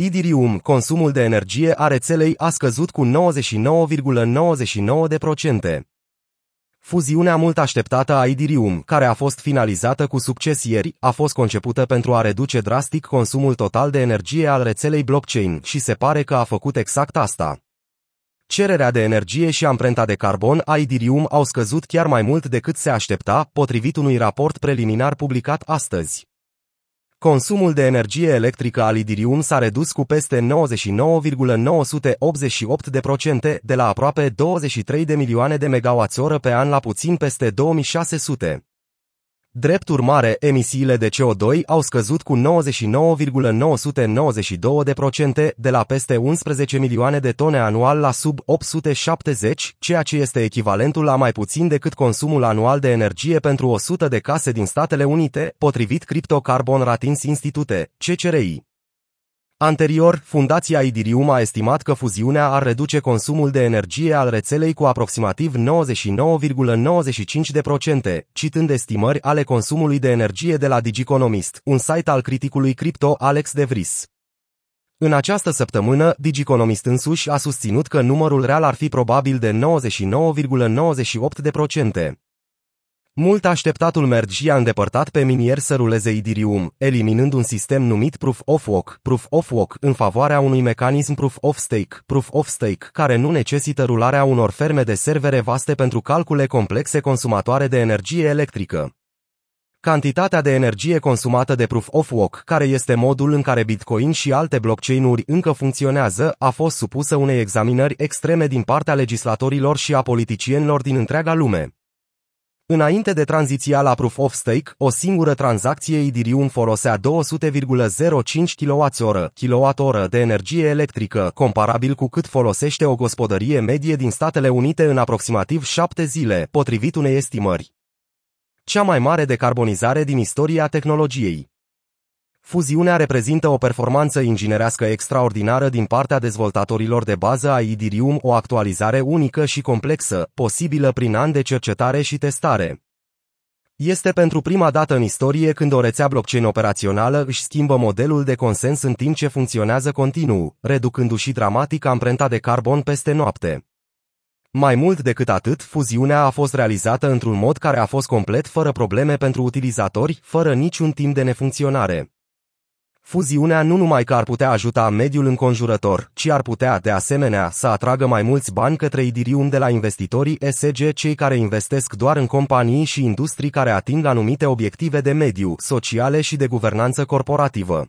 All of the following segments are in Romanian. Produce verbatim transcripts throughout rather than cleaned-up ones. Ethereum, consumul de energie a rețelei a scăzut cu nouăzeci și nouă virgulă nouăzeci și nouă la sută. Fuziunea mult așteptată a Ethereum, care a fost finalizată cu succes ieri, a fost concepută pentru a reduce drastic consumul total de energie al rețelei blockchain și se pare că a făcut exact asta. Cererea de energie și amprenta de carbon a Ethereum au scăzut chiar mai mult decât se aștepta, potrivit unui raport preliminar publicat astăzi. Consumul de energie electrică al Ethereum s-a redus cu peste nouăzeci și nouă virgulă nouă sute optzeci și opt la sută de la aproape douăzeci și trei de milioane de megawați-oră pe an la puțin peste două mii șase sute. Drept urmare, emisiile de C O doi au scăzut cu nouăzeci și nouă virgulă nouă sute nouăzeci și doi la sută de la peste unsprezece milioane de tone anual la sub opt sute șaptezeci, ceea ce este echivalentul la mai puțin decât consumul anual de energie pentru o sută de case din Statele Unite, potrivit Crypto Carbon Ratings Institute, C C R I. Anterior, fundația Ethereum a estimat că fuziunea ar reduce consumul de energie al rețelei cu aproximativ nouăzeci și nouă virgulă nouăzeci și cinci la sută, citând estimări ale consumului de energie de la DigiConomist, un site al criticului cripto Alex de Vries. În această săptămână, DigiConomist însuși a susținut că numărul real ar fi probabil de nouăzeci și nouă virgulă nouăzeci și opt la sută. Mult așteptatul merge i-a îndepărtat pe minieri să ruleze Ethereum, eliminând un sistem numit Proof-of-Work, Proof-of-Work în favoarea unui mecanism Proof-of-Stake, Proof-of-Stake, care nu necesită rularea unor ferme de servere vaste pentru calcule complexe consumatoare de energie electrică. Cantitatea de energie consumată de Proof-of-Work, care este modul în care Bitcoin și alte blockchain-uri încă funcționează, a fost supusă unei examinări extreme din partea legislatorilor și a politicienilor din întreaga lume. Înainte de tranziția la Proof-of-Stake, o singură tranzacție Ethereum folosea două sute virgulă zero cinci kilowați oră de energie electrică, comparabil cu cât folosește o gospodărie medie din Statele Unite în aproximativ șapte zile, potrivit unei estimări. Cea mai mare decarbonizare din istoria tehnologiei. Fuziunea reprezintă o performanță inginerească extraordinară din partea dezvoltatorilor de bază a Ethereum, o actualizare unică și complexă, posibilă prin ani de cercetare și testare. Este pentru prima dată în istorie când o rețea blockchain operațională își schimbă modelul de consens în timp ce funcționează continuu, reducându-și dramatic amprenta de carbon peste noapte. Mai mult decât atât, fuziunea a fost realizată într-un mod care a fost complet fără probleme pentru utilizatori, fără niciun timp de nefuncționare. Fuziunea nu numai că ar putea ajuta mediul înconjurător, ci ar putea, de asemenea, să atragă mai mulți bani către Ethereum de la investitorii E S G, cei care investesc doar în companii și industrii care ating anumite obiective de mediu, sociale și de guvernanță corporativă.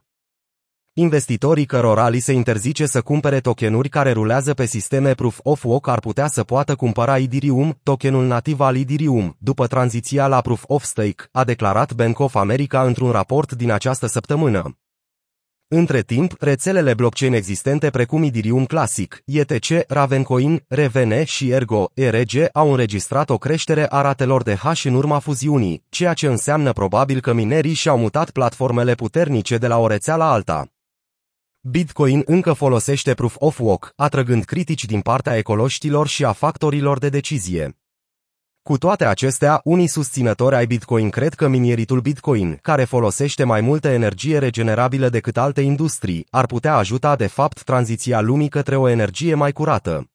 Investitorii cărora li se interzice să cumpere tokenuri care rulează pe sisteme Proof-of-Work ar putea să poată cumpăra Ethereum, tokenul nativ al Ethereum, după tranziția la Proof-of-Stake, a declarat Bank of America într-un raport din această săptămână. Între timp, rețelele blockchain existente precum Ethereum Classic, E T C, Ravencoin, Raven și Ergo, E R G au înregistrat o creștere a ratelor de hash în urma fuziunii, ceea ce înseamnă probabil că minerii și-au mutat platformele puternice de la o rețea la alta. Bitcoin încă folosește Proof-of-Work, atrăgând critici din partea ecoloștilor și a factorilor de decizie. Cu toate acestea, unii susținători ai Bitcoin cred că minieritul Bitcoin, care folosește mai multă energie regenerabilă decât alte industrii, ar putea ajuta de fapt tranziția lumii către o energie mai curată.